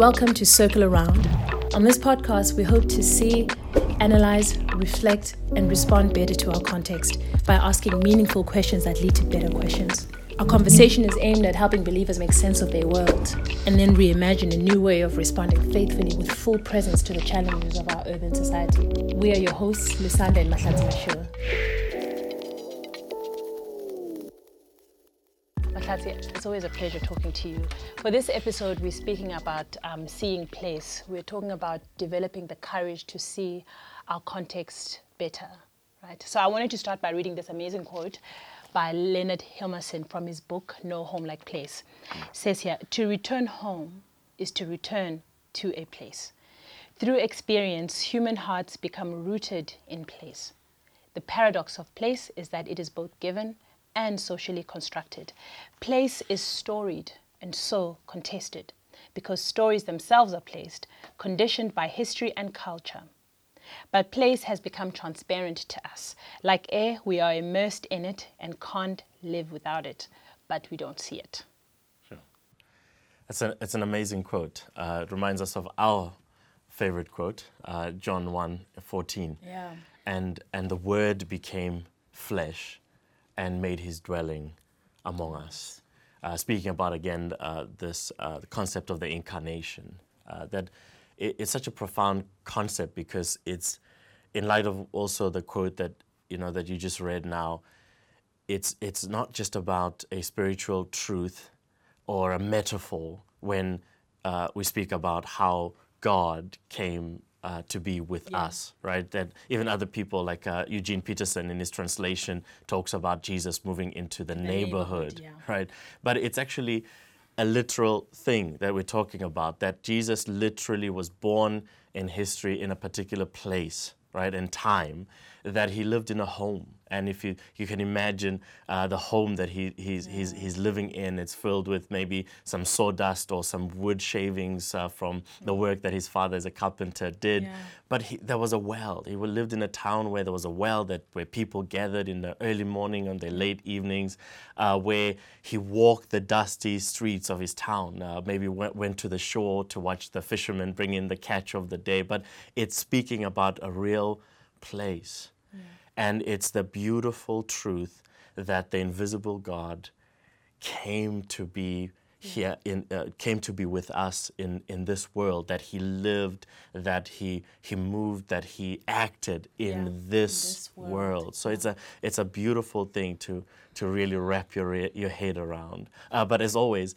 Welcome to Circle Around. On this podcast, we hope to see, analyze, reflect, and respond better to our context by asking meaningful questions that lead to better questions. Our conversation is aimed at helping believers make sense of their world and then reimagine a new way of responding faithfully with full presence to the challenges of our urban society. We are your hosts, Lusanda and Mahlatsi Mashua. Mahlatsi, it's always a pleasure talking to you. For this episode, we're speaking about seeing place. We're talking about developing the courage to see our context better, right? So I wanted to start by reading this amazing quote by Leonard Hjalmarson from his book, No Home Like Place. It says here, to return home is to return to a place. Through experience, human hearts become rooted in place. The paradox of place is that it is both given and socially constructed. Place is storied and so contested because stories themselves are placed, conditioned by history and culture. But place has become transparent to us. Like air, we are immersed in it and can't live without it, but we don't see it. Sure. It's an amazing quote. It reminds us of our favorite quote, John 1:14. Yeah. And the Word became flesh and made his dwelling among us. Speaking about, again, the concept of the incarnation, that it's such a profound concept because it's, in light of also the quote that you just read now, it's not just about a spiritual truth or a metaphor when we speak about how God came to be with us, right? That even other people like Eugene Peterson in his translation talks about Jesus moving into the neighborhood, right? But it's actually a literal thing that we're talking about, that Jesus literally was born in history in a particular place, right, and time, that he lived in a home. And if you can imagine the home that he's living in, it's filled with maybe some sawdust or some wood shavings from the work that his father as a carpenter did. Yeah. But there was a well. He lived in a town where there was a well where people gathered in the early morning and the late evenings, where he walked the dusty streets of his town, maybe went to the shore to watch the fishermen bring in the catch of the day. But it's speaking about a real place. Yeah. And it's the beautiful truth that the invisible God came to be here, came to be with us in this world, that he lived, that he moved, that he acted in this world. So it's a beautiful thing to really wrap your head around. But as always,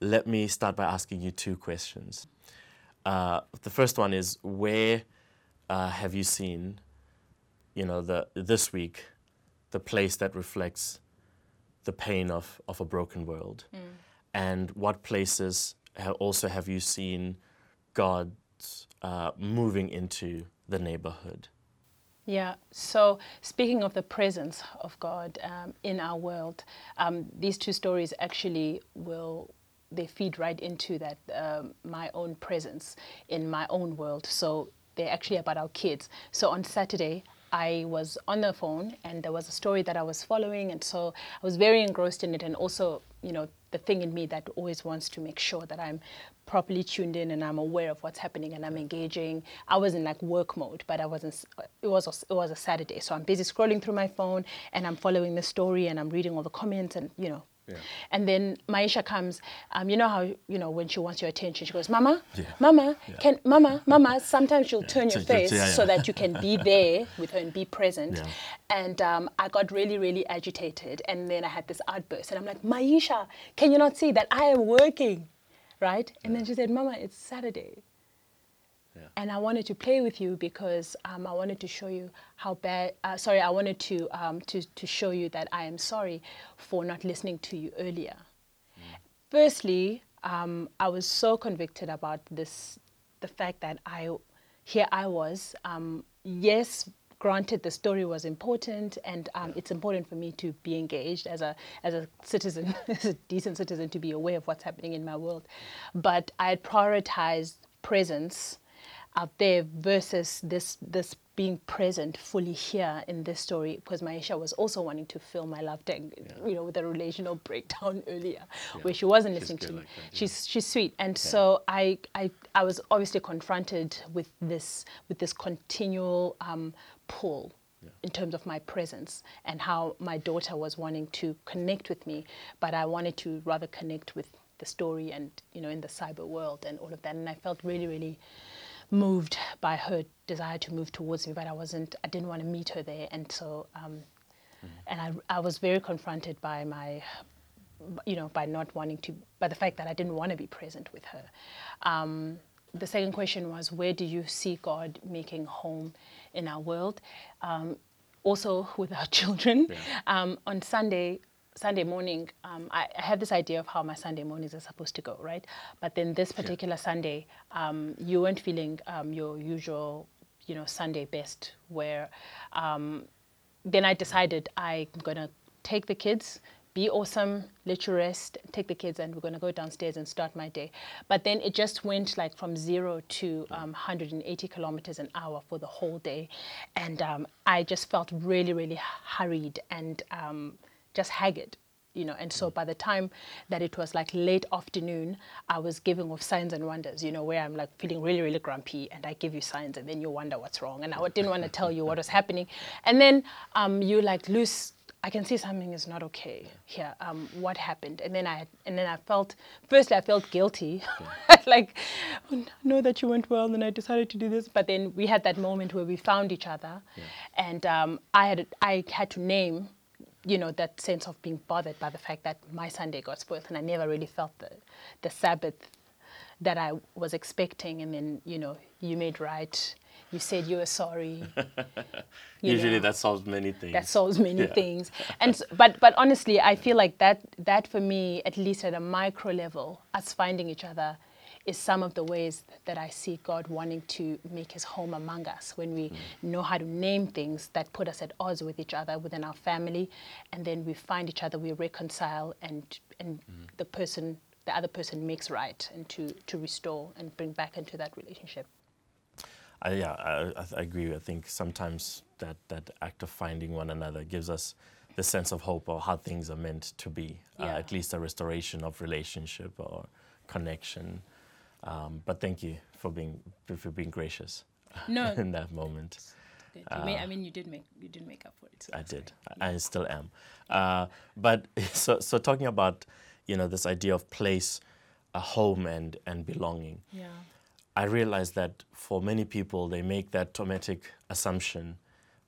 let me start by asking you two questions. The first one is, where have you seen, this week, the place that reflects the pain of a broken world? Mm. And what places also have you seen God moving into the neighborhood? Yeah, so speaking of the presence of God in our world, these two stories actually they feed right into that, my own presence in my own world. So they're actually about our kids. So on Saturday, I was on the phone and there was a story that I was following, and so I was very engrossed in it, and also, the thing in me that always wants to make sure that I'm properly tuned in and I'm aware of what's happening and I'm engaging. I was in work mode, but I wasn't. It was a Saturday, so I'm busy scrolling through my phone and I'm following the story and I'm reading all the comments and Yeah. And then Maisha comes, when she wants your attention, she goes, Mama, Mama, Mama, sometimes she'll turn your face so that you can be there with her and be present. Yeah. And I got really, really agitated. And then I had this outburst and I'm like, Maisha, can you not see that I am working, right? And then she said, Mama, it's Saturday. Yeah. And I wanted to play with you because I wanted to show you how bad. I wanted to show you that I am sorry for not listening to you earlier. Mm. Firstly, I was so convicted about this, the fact that I was. Yes, granted, the story was important, and it's important for me to be engaged as a citizen, as a decent citizen, to be aware of what's happening in my world. But I had prioritized presence out there versus this being present fully here in this story, because Maisha was also wanting to feel my love tank, you know, with a relational breakdown earlier, where she wasn't listening to me. Like that, she's sweet, and so I was obviously confronted with this continual pull in terms of my presence and how my daughter was wanting to connect with me, but I wanted to rather connect with the story and, you know, in the cyber world and all of that, and I felt really, really moved by her desire to move towards me, but I didn't want to meet her there, and so and I was very confronted by my, you know, by the fact that I didn't want to be present with her. The second question was, where do you see God making home in our world, also with our children? On Sunday morning, I have this idea of how my Sunday mornings are supposed to go, right? But then this particular Sunday, you weren't feeling your usual, you know, Sunday best, where then I decided I'm going to take the kids, be awesome, let you rest, take the kids, and we're going to go downstairs and start my day. But then it just went like from 0 to 180 kilometers an hour for the whole day. And I just felt really, really hurried and... just haggard, you know, and so by the time that it was like late afternoon, I was giving off signs and wonders, you know, where I'm like feeling really, really grumpy and I give you signs and then you wonder what's wrong, and I didn't want to tell you what was happening. And then you like, Luce, I can see something is not okay here. What happened? And then I felt, firstly I felt guilty, like, oh, no, that you went well, and I decided to do this. But then we had that moment where we found each other, and I had to name, you know, that sense of being bothered by the fact that my Sunday got spoiled and I never really felt the Sabbath that I was expecting. And then, you know, you made right, you said you were sorry. Usually that solves many things. That solves many things. And but honestly, I feel like that for me, at least at a micro level, us finding each other is some of the ways that I see God wanting to make his home among us, when we know how to name things that put us at odds with each other within our family, and then we find each other, we reconcile, and the other person makes right, and to restore and bring back into that relationship. I agree. I think sometimes that act of finding one another gives us the sense of hope or how things are meant to be, at least a restoration of relationship or connection. But thank you for being gracious in that moment. You did make up for it. So I did. I still am. But so talking about, you know, this idea of place, a home, and belonging. Yeah. I realized that for many people they make that automatic assumption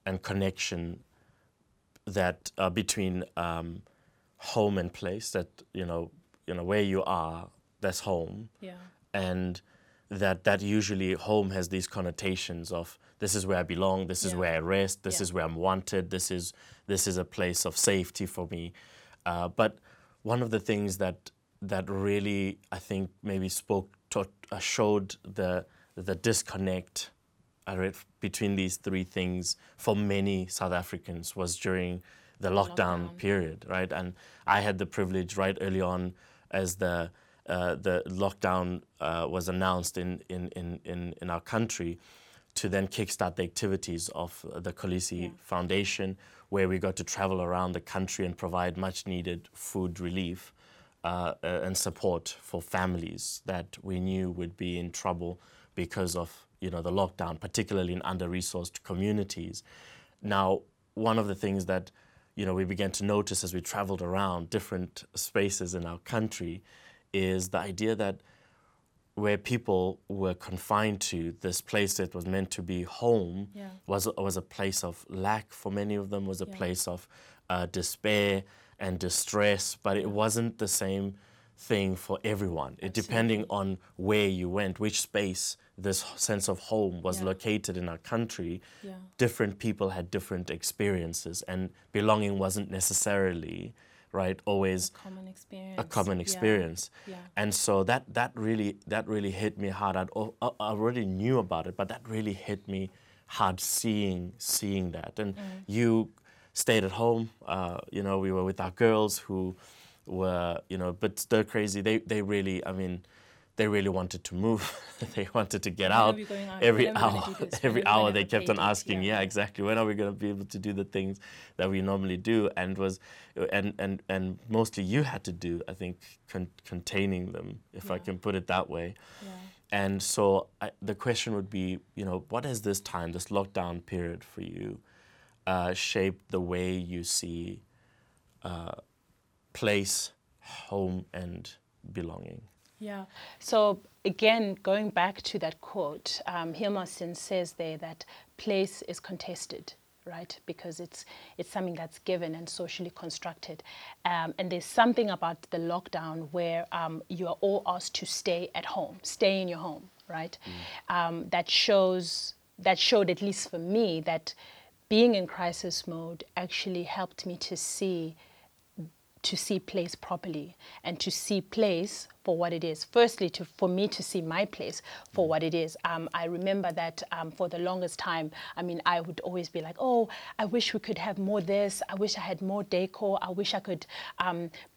and connection that between home and place, that you know where you are, that's home. Yeah. And that usually home has these connotations of, this is where I belong, this is where I rest, this is where I'm wanted, this is a place of safety for me. But one of the things that really, I think, maybe showed the disconnect between these three things for many South Africans was during the lockdown period, right? And I had the privilege right early on as the lockdown was announced in our country, to then kickstart the activities of the Kolisi Foundation, where we got to travel around the country and provide much needed food relief and support for families that we knew would be in trouble because of, you know, the lockdown, particularly in under-resourced communities. Now, one of the things that, you know, we began to notice as we traveled around different spaces in our country is the idea that where people were confined to, this place that was meant to be home was a place of lack for many of them, was a place of despair and distress, but it wasn't the same thing for everyone. It, depending on where you went, which space this sense of home was located in our country, different people had different experiences, and belonging wasn't necessarily always a common experience. And so that really hit me hard. I already knew about it, but that really hit me hard seeing that. And you stayed at home. You know, we were with our girls who were, you know, a bit stir crazy. They really, I mean, they really wanted to move. They wanted to get out. Every hour they kept on asking, yeah, exactly, when are we going to be able to do the things that we normally do? And was and mostly you had to do, I think, containing them, if I can put it that way. Yeah. And so the question would be, you know, what has this time, this lockdown period for you, shaped the way you see place, home, and belonging? Yeah. So again, going back to that quote, Hjalmarson says there that place is contested, right? Because it's something that's given and socially constructed. And there's something about the lockdown where you are all asked to stay at home, stay in your home, right? That showed, at least for me, that being in crisis mode actually helped me to see place properly and to see place for what it is. Firstly, for me to see my place for what it is. I remember that for the longest time, I mean, I would always be like, oh, I wish we could have more this. I wish I had more decor. I wish I could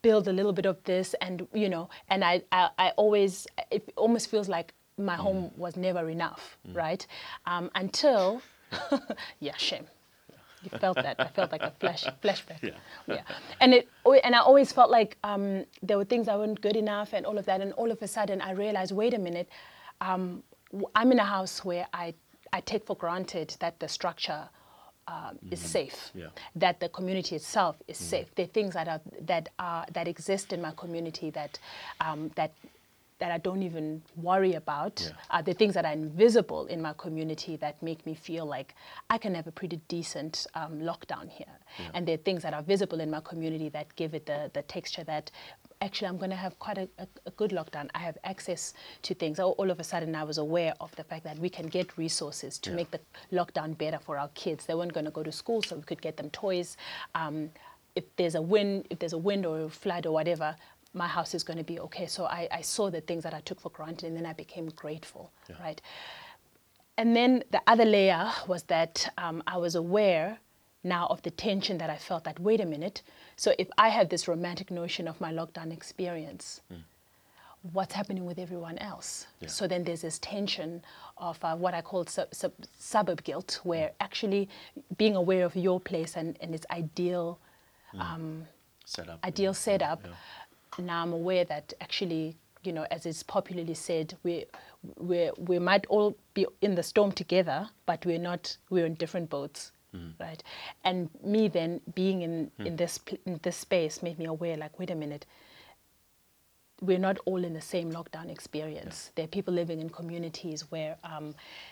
build a little bit of this. And, you know, and I always, it almost feels like my home was never enough, right? Until, yeah, shame. You felt that. I felt like a flashback. Yeah. And I always felt like there were things that weren't good enough and all of that. And all of a sudden, I realized, wait a minute, I'm in a house where I take for granted that the structure is safe, that the community itself is safe. There are things that exist in my community that I don't even worry about, the things that are invisible in my community that make me feel like I can have a pretty decent lockdown here. Yeah. And there are things that are visible in my community that give it the texture that actually I'm gonna have quite a good lockdown. I have access to things. All of a sudden I was aware of the fact that we can get resources to make the lockdown better for our kids. They weren't gonna go to school, so we could get them toys. If there's a wind or a flood or whatever, my house is going to be okay. So I saw the things that I took for granted, and then I became grateful, right? And then the other layer was that I was aware now of the tension that I felt that, wait a minute, so if I had this romantic notion of my lockdown experience, what's happening with everyone else? Yeah. So then there's this tension of what I call suburb guilt, where actually being aware of your place and its ideal setup, now I'm aware that actually, you know, as it's popularly said, we might all be in the storm together, but we're in different boats, right? And me then being in this space made me aware, like, wait a minute, we're not all in the same lockdown experience. There are people living in communities where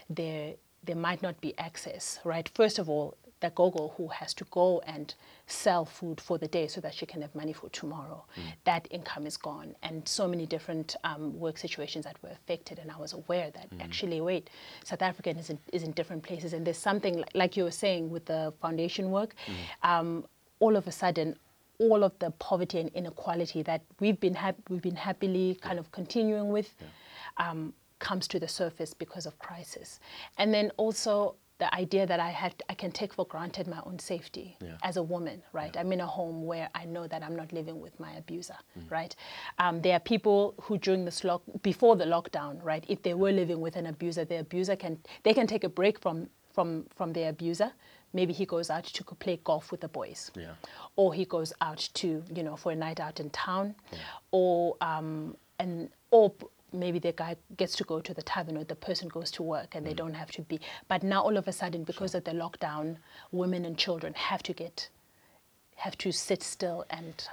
there might not be access, right? First of all, that Gogo who has to go and sell food for the day so that she can have money for tomorrow. That income is gone. And so many different work situations that were affected. And I was aware that actually, wait, South Africa is in different places. And there's something, like you were saying, with the foundation work, all of a sudden, all of the poverty and inequality that we've been happily kind of continuing with comes to the surface because of crisis. And then also, the idea that I can take for granted my own safety as a woman, right? I'm in a home where I know that I'm not living with my abuser, right? There are people who during this before the lockdown, right, if they were living with an abuser, their abuser can take a break from their abuser. Maybe he goes out to play golf with the boys, or he goes out to, you know, for a night out in town, or maybe the guy gets to go to the tavern or the person goes to work and they don't have to be. But now all of a sudden, because of the lockdown, women and children have to sit still and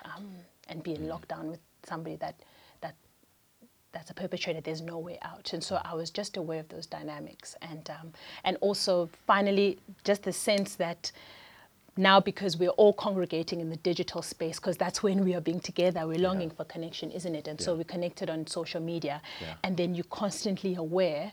be in lockdown with somebody that's a perpetrator. There's no way out. And so I was just aware of those dynamics. And also finally, just the sense that now, because we're all congregating in the digital space, because that's when we are being together, we're longing for connection, isn't it? And so we're connected on social media. And then you're constantly aware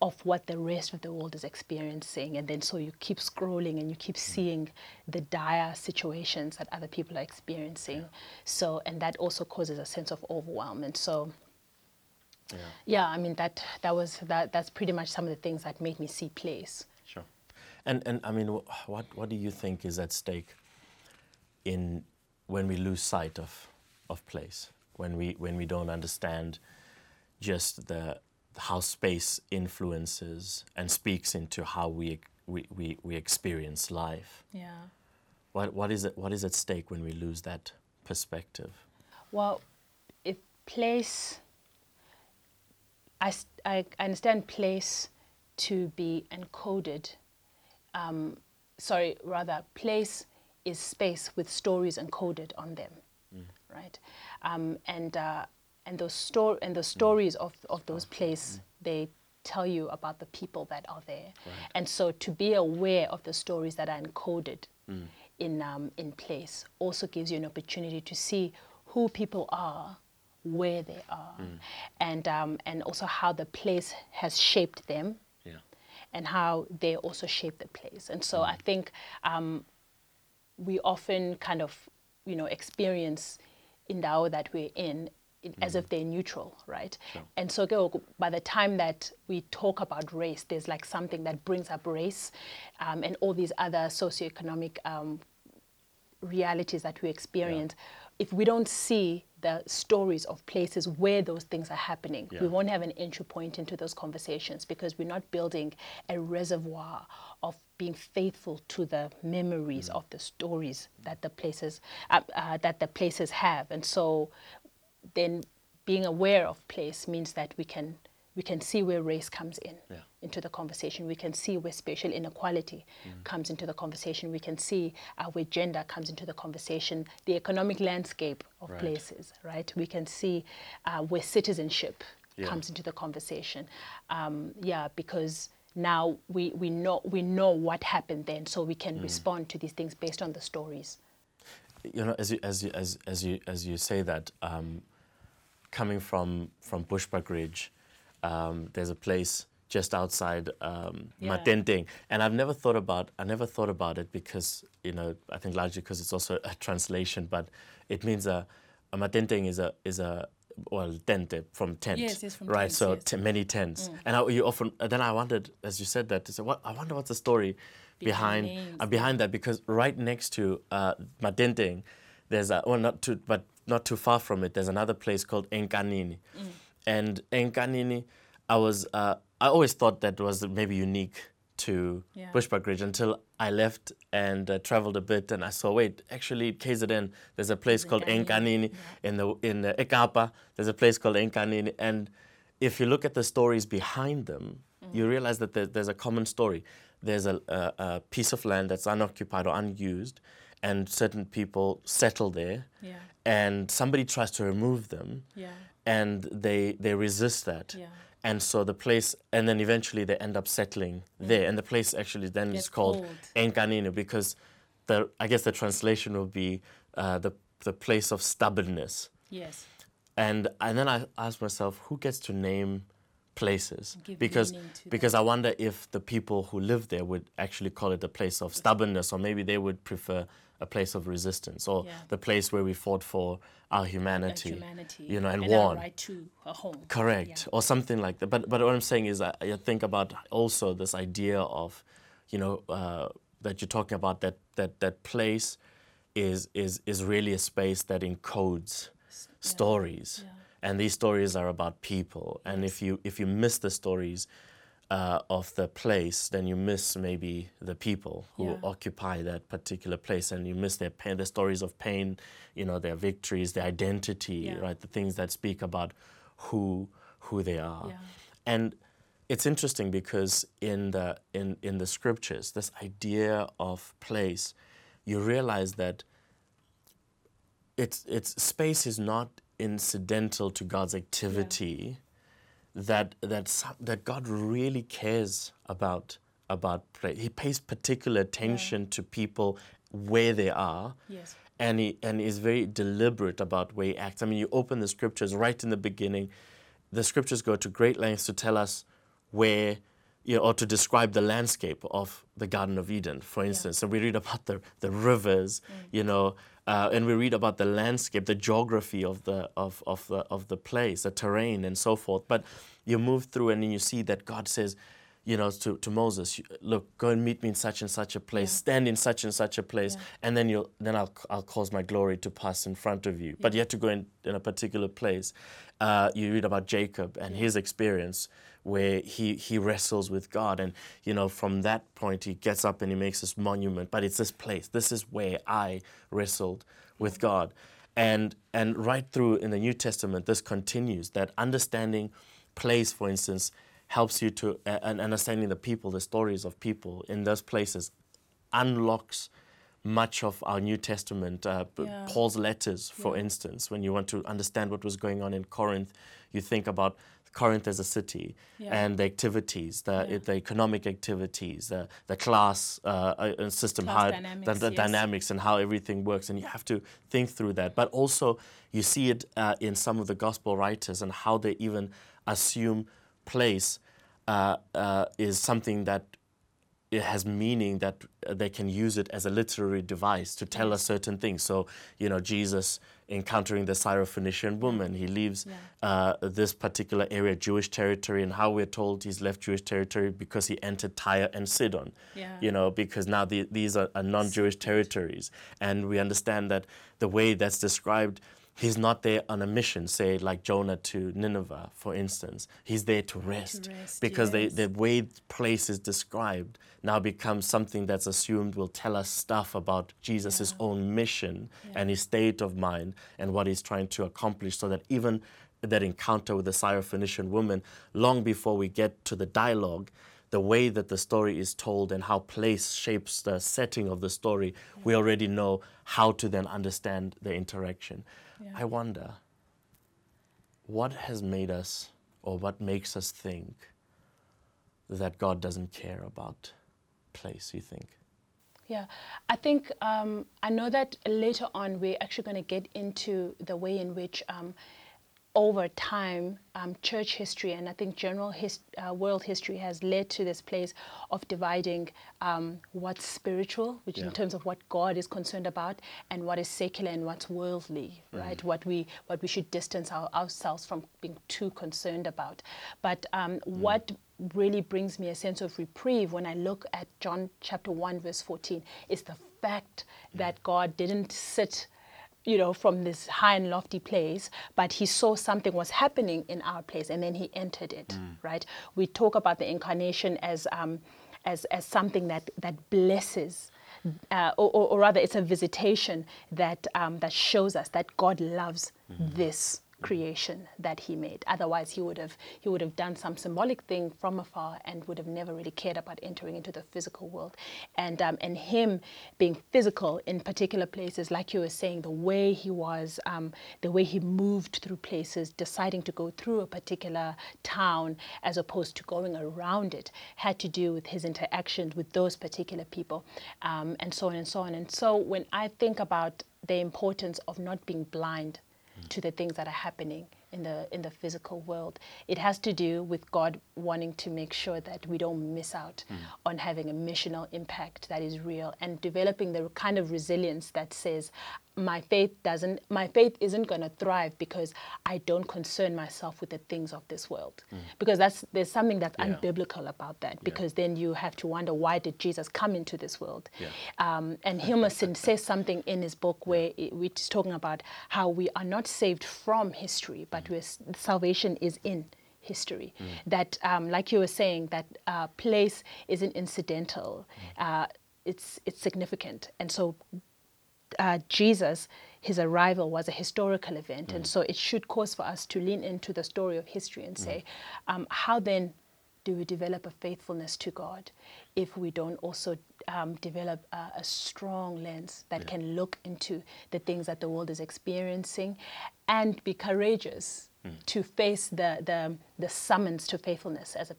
of what the rest of the world is experiencing. And then so you keep scrolling and you keep seeing the dire situations that other people are experiencing. So, and that also causes a sense of overwhelm. And so, I mean, that's pretty much some of the things that made me see place. Sure. And I mean, what do you think is at stake in when we lose sight of place, when we don't understand just the how space influences and speaks into how we experience life. Yeah. What is it? What is at stake when we lose that perspective? Well, if place, I understand place to be encoded. Place is space with stories encoded on them, right? And those stories of those places, they tell you about the people that are there. Right. And so to be aware of the stories that are encoded in place also gives you an opportunity to see who people are, where they are, and also how the place has shaped them, and how they also shape the place. And so I think we often kind of, experience in the hour that we're in as if they're neutral, right? Sure. And so by the time that we talk about race, there's like something that brings up race and all these other socioeconomic realities that we experience. If we don't see the stories of places where those things are happening, we won't have an entry point into those conversations, because we're not building a reservoir of being faithful to the memories of the stories that the places have. And so then being aware of place means that we can see where race comes in into the conversation. We can see where spatial inequality comes into the conversation. We can see where gender comes into the conversation, the economic landscape of places, right? We can see where citizenship comes into the conversation. Because now we know what happened then, so we can respond to these things based on the stories. As you say that, coming from Bushbuck Ridge, there's a place just outside Matenteng, and I never thought about it because I think largely because it's also a translation, but it means a Matenteng is tente from tent, right? Tents, so many tents, and I wondered, as you said that, I wonder what's the story behind that, because right next to Matenteng, there's not too far from it, there's another place called Enkanini. And Enkanini, I always thought that was maybe unique to Bushbuck Ridge until I left and traveled a bit, and I saw, actually KZN, there's a place called Enkanini, in Ekapa, there's a place called Enkanini, and if you look at the stories behind them, you realize that there's a common story. There's a piece of land that's unoccupied or unused, and certain people settle there, and somebody tries to remove them, and they resist that. Yeah. And so the place, and then eventually they end up settling there, and the place actually then is called Enkanini, because I guess the translation will be the place of stubbornness. Yes. And then I asked myself, who gets to name places? Because I wonder if the people who live there would actually call it a place of stubbornness, or maybe they would prefer a place of resistance, or the place where we fought for our humanity, and won. Our right to a home. Correct, or something like that. But what I'm saying is, I think about also this idea of, that you're talking about, that place is really a space that encodes stories. Yeah. And these stories are about people. And if you miss the stories of the place, then you miss maybe the people who occupy that particular place, and you miss their pain, their stories of pain, their victories, their identity, right? The things that speak about who they are. Yeah. And it's interesting because in the scriptures, this idea of place, you realize that it's space is not incidental to God's activity, that God really cares about place. He pays particular attention to people where they are, and he is very deliberate about where he acts. I mean, you open the scriptures right in the beginning. The scriptures go to great lengths to tell us where, or to describe the landscape of the Garden of Eden, for instance. So we read about the rivers, and we read about the landscape, the geography of the place, the terrain, and so forth. But you move through, and then you see that God says, you know, to Moses, look, go and meet me in such and such a place, yeah. stand in such and such a place, yeah. and then I'll cause my glory to pass in front of you. Yeah. But you have to go in a particular place. You read about Jacob and yeah. his experience where he wrestles with God, and you know, from that point he gets up and he makes this monument. But it's this place. This is where I wrestled with God, and right through in the New Testament, this continues. That understanding place, for instance, helps you to understanding the people, the stories of people in those places, unlocks much of our New Testament. Yeah. Paul's letters, for yeah. instance, when you want to understand what was going on in Corinth, you think about Corinth as a city yeah. and the activities, the economic activities, the class system, class how dynamics, the yes. dynamics and how everything works, and you have to think through that. But also, you see it in some of the gospel writers and how they even assume place is something that it has meaning, that they can use it as a literary device to tell us certain things. So, you know, Jesus encountering the Syrophoenician woman, he leaves yeah. This particular area, Jewish territory, and how we're told he's left Jewish territory because he entered Tyre and Sidon, yeah. you know, because now these are non-Jewish territories. And we understand that the way that's described, he's not there on a mission, say like Jonah to Nineveh, for instance. He's there to rest because yes. The way place is described now becomes something that's assumed will tell us stuff about Jesus' yeah. own mission yeah. and his state of mind and what he's trying to accomplish, so that even that encounter with the Syrophoenician woman, long before we get to the dialogue, the way that the story is told and how place shapes the setting of the story, yeah. we already know how to then understand the interaction. Yeah. I wonder, what has made us, or what makes us think that God doesn't care about place, you think? Yeah, I think, I know that later on we're actually going to get into the way in which over time, church history and I think general world history has led to this place of dividing what's spiritual, which yeah. in terms of what God is concerned about, and what is secular and what's worldly, mm. right? What we should distance ourselves from being too concerned about. But what really brings me a sense of reprieve when I look at John chapter 1 verse 14 is the fact that God didn't sit, you know, from this high and lofty place, but he saw something was happening in our place, and then he entered it, right? We talk about the incarnation as something that blesses, or rather it's a visitation that shows us that God loves this creation that he made. Otherwise, he would have done some symbolic thing from afar and would have never really cared about entering into the physical world. And him being physical in particular places, like you were saying, the way he was, the way he moved through places, deciding to go through a particular town as opposed to going around it, had to do with his interactions with those particular people, and so on and so on. And so when I think about the importance of not being blind to the things that are happening in the physical world, it has to do with God wanting to make sure that we don't miss out on having a missional impact that is real, and developing the kind of resilience that says, my faith isn't going to thrive because I don't concern myself with the things of this world. Because there's something that's unbiblical about that, because then you have to wonder, why did Jesus come into this world? Yeah. And Hjalmarson says something in his book where he's talking about how we are not saved from history, but salvation is in history. That, like you were saying, that place isn't incidental, it's significant. And so Jesus, his arrival was a historical event, and so it should cause for us to lean into the story of history and say, how then do we develop a faithfulness to God if we don't also develop a strong lens that can look into the things that the world is experiencing and be courageous to face the summons to faithfulness as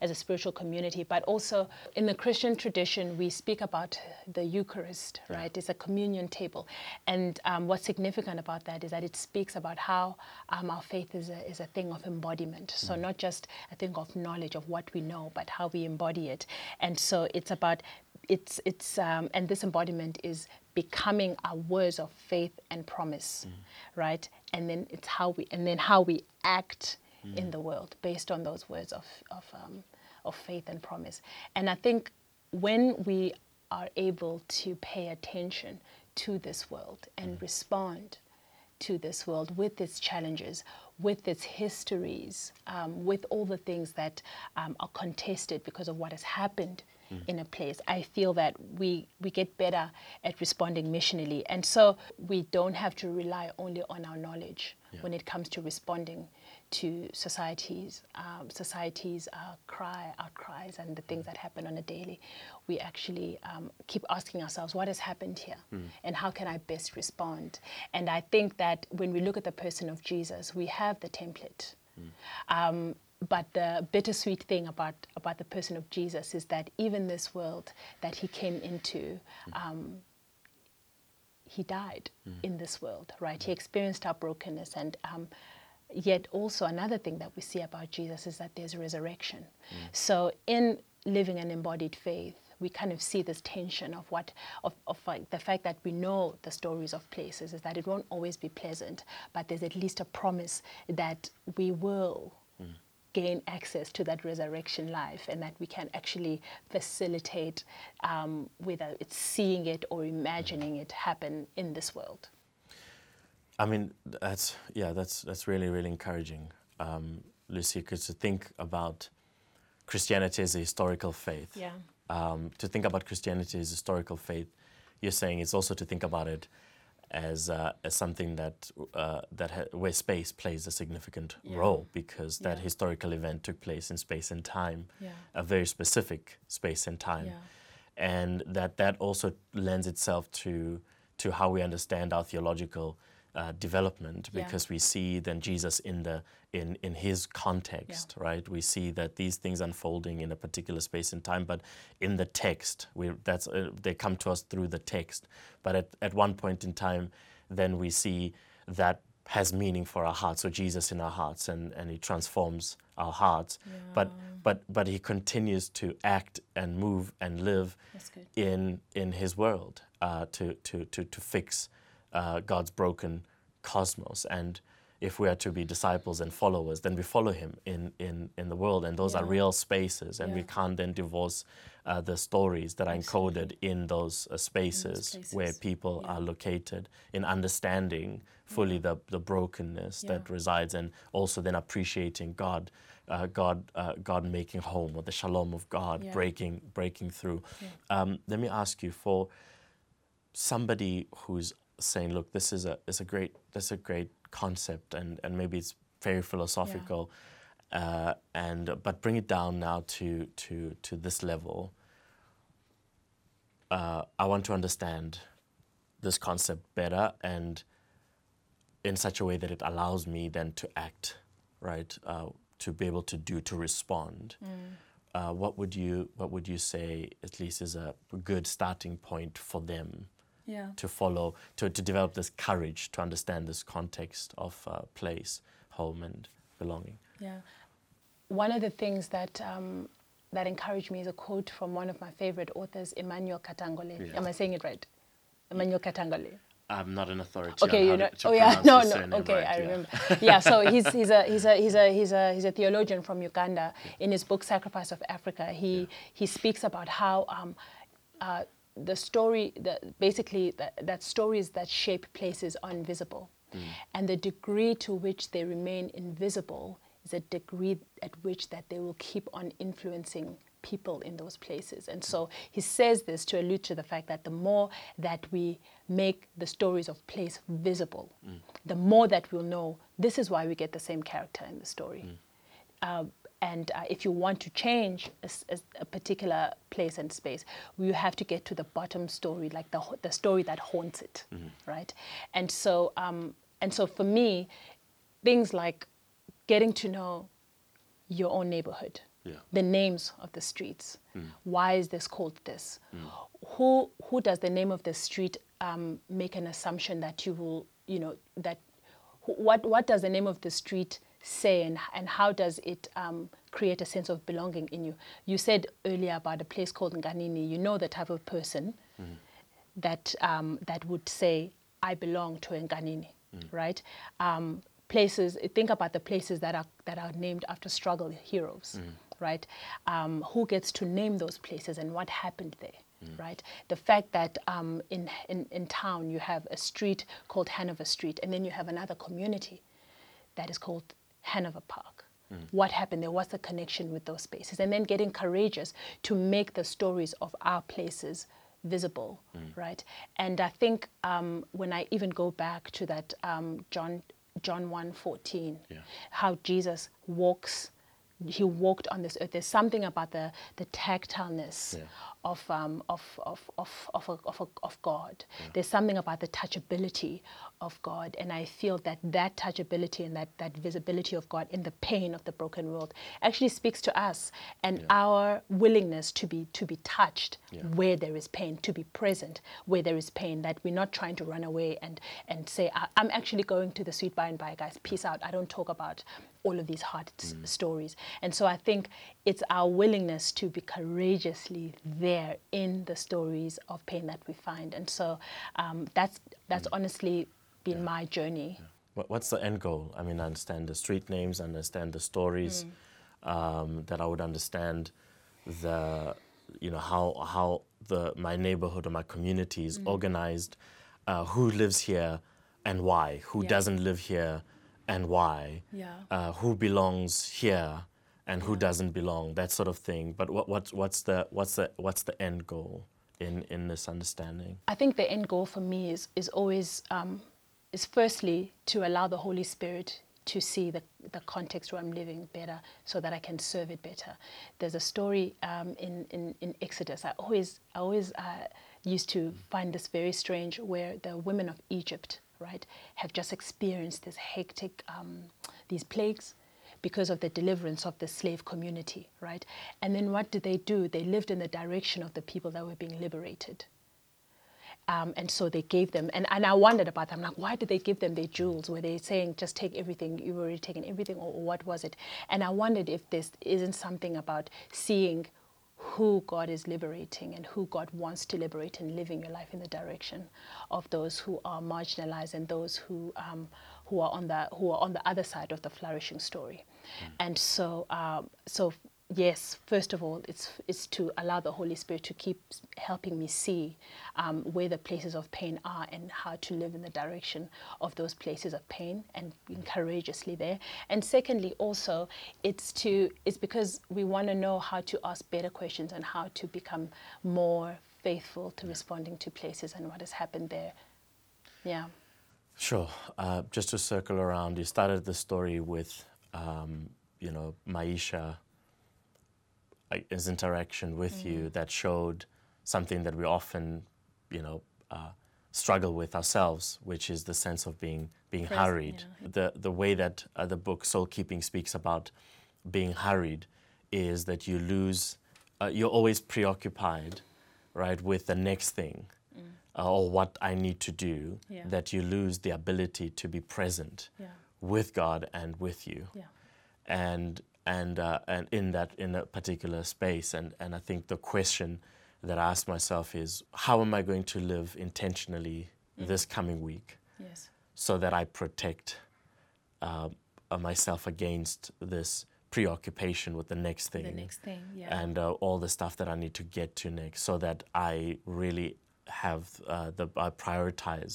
a spiritual community, but also in the Christian tradition we speak about the Eucharist, right? It's a communion table, and what's significant about that is that it speaks about how our faith is a thing of embodiment. So not just a thing of knowledge of what we know, but how we embody it. And so it's about and this embodiment is becoming our words of faith and promise, right? And then how we act in the world based on those words of faith and promise. And I think when we are able to pay attention to this world and respond to this world with its challenges, with its histories, with all the things that are contested because of what has happened in a place, I feel that we get better at responding missionally. And so we don't have to rely only on our knowledge when it comes to responding to societies, outcries, and the things that happen on a daily. We actually keep asking ourselves, what has happened here? And how can I best respond? And I think that when we look at the person of Jesus, we have the template. But the bittersweet thing about the person of Jesus is that even this world that he came into, he died in this world, right? He experienced our brokenness, and yet also another thing that we see about Jesus is that there's resurrection. So in living an embodied faith, we kind of see this tension of what, like the fact that we know the stories of places is that it won't always be pleasant, but there's at least a promise that we will gain access to that resurrection life, and that we can actually facilitate whether it's seeing it or imagining it happen in this world. I mean, that's really, really encouraging, Lucy, because to think about Christianity as a historical faith, to think about Christianity as a historical faith, you're saying it's also to think about it as something that where space plays a significant role, because that historical event took place in space and time, a very specific space and time, and that also lends itself to how we understand our theological development, because we see then Jesus in his context, right? We see that these things unfolding in a particular space and time, but in the text, they come to us through the text. But at one point in time, then we see that has meaning for our hearts. So Jesus in our hearts, and he transforms our hearts. But he continues to act and move and live in his world to fix God's broken cosmos. And if we are to be disciples and followers, then we follow him in the world, and those are real spaces, and we can't then divorce the stories that are encoded in those spaces where people are located, in understanding fully the brokenness that resides, and also then appreciating God making home, or the shalom of God breaking through. Let me ask you, for somebody who's saying, look, this is a great concept, and maybe it's very philosophical, but bring it down now to this level. I want to understand this concept better, and in such a way that it allows me then to act, right? To be able to respond. What would you say at least is a good starting point for them? To follow, to develop this courage, to understand this context of place, home, and belonging. One of the things that that encouraged me is a quote from one of my favorite authors, Emmanuel Katongole. Am I saying it right? Emmanuel Katongole. I'm not an authority. Okay, you're not. Oh yeah, no. Okay, right, I remember. So he's a theologian from Uganda. In his book Sacrifice of Africa, he speaks about how the stories that shape places are invisible, and the degree to which they remain invisible is a degree at which that they will keep on influencing people in those places. And so he says this to allude to the fact that the more that we make the stories of place visible, the more that we'll know this is why we get the same character in the story. And if you want to change a particular place and space, you have to get to the bottom story, like the story that haunts it, right? And so for me, things like getting to know your own neighborhood, the names of the streets, why is this called this? Who does the name of the street make an assumption that you will, what does the name of the street say, and how does it create a sense of belonging in you? You said earlier about a place called Nganini. You know the type of person that would say, I belong to Nganini, right? places, think about the places that are named after struggle heroes, right? Who gets to name those places and what happened there? Right, the fact that in town you have a street called Hanover Street, and then you have another community that is called Hanover Park. What happened there? What's the connection with those spaces? And then getting courageous to make the stories of our places visible, right? And I think when I even go back to that John 1:14, how Jesus walks. He walked on this earth. There's something about the tactileness of God. There's something about the touchability of God, and I feel that touchability and that visibility of God in the pain of the broken world actually speaks to us and our willingness to be touched where there is pain, to be present where there is pain. That we're not trying to run away and say, "I'm actually going to the sweet by and by, guys. Peace out. I don't talk about all of these hard stories." And so I think it's our willingness to be courageously there in the stories of pain that we find. And so that's honestly been my journey. What's the end goal? I mean, I understand the street names, I understand the stories, that I would understand the, you know, how my neighborhood or my community is organized, who lives here and why, who doesn't live here and why, who belongs here and who doesn't belong, that sort of thing. But what's the end goal in this understanding? I think the end goal for me is always is firstly to allow the Holy Spirit to see the context where I'm living better, so that I can serve it better. There's a story in Exodus. I always used to find this very strange, where the women of Egypt, right, have just experienced this hectic, these plagues because of the deliverance of the slave community, right? And then what did they do? They lived in the direction of the people that were being liberated. And so they gave them, and I wondered about them, like, why did they give them their jewels? Were they saying, just take everything, you've already taken everything, or what was it? And I wondered if this isn't something about seeing who God is liberating and who God wants to liberate, and living your life in the direction of those who are marginalized and those who are on the other side of the flourishing story. And so yes, first of all, it's to allow the Holy Spirit to keep helping me see where the places of pain are and how to live in the direction of those places of pain and being courageously there. And secondly, also, it's because we want to know how to ask better questions and how to become more faithful to responding to places and what has happened there. Yeah. Sure. Just to circle around, you started the story with, you know, Maisha. His interaction with you that showed something that we often, you know, struggle with ourselves, which is the sense of being present, hurried. Yeah. The way that the book Soulkeeping speaks about being hurried is that you lose, you're always preoccupied, right, with the next thing or what I need to do, that you lose the ability to be present with God and with you. Yeah. And in that particular space, and I think the question that I asked myself is, how am I going to live intentionally this coming week, so that I protect myself against this preoccupation with the next thing, and all the stuff that I need to get to next, so that I really have I prioritize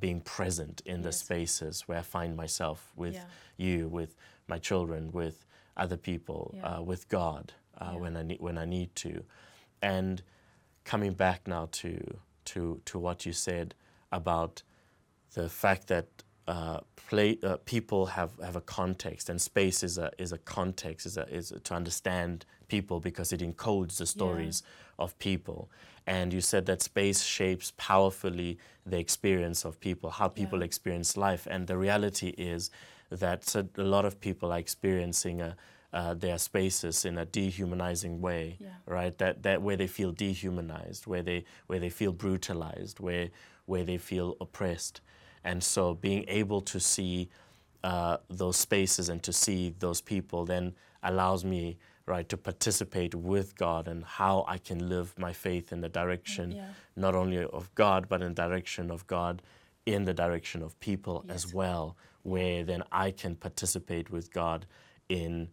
being present in the spaces where I find myself, with you, with my children, with other people, with God, when I need to. And coming back now to what you said about the fact that people have a context, and space is a context, is to understand people, because it encodes the stories of people. And you said that space shapes powerfully the experience of people, how people experience life. And the reality is that a lot of people are experiencing their spaces in a dehumanizing way, right? That where they feel dehumanized, where they feel brutalized, where they feel oppressed. And so being able to see those spaces and to see those people then allows me, right, to participate with God, and how I can live my faith in the direction not only of God, but in the direction of people as well, where then I can participate with God in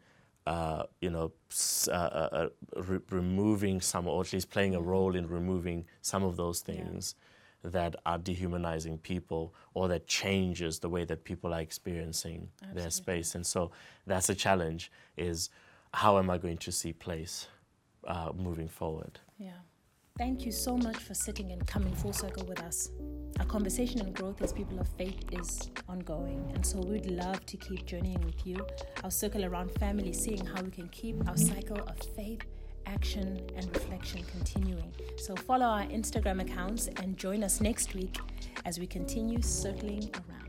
removing some, or at least playing a role in removing some of those things that are dehumanizing people, or that changes the way that people are experiencing their space. And so that's a challenge, is how am I going to see place moving forward? Yeah. Thank you so much for sitting and coming full circle with us. Our conversation and growth as people of faith is ongoing, and so we'd love to keep journeying with you, our Circle Around family, seeing how we can keep our cycle of faith, action, and reflection continuing. So follow our Instagram accounts and join us next week as we continue circling around.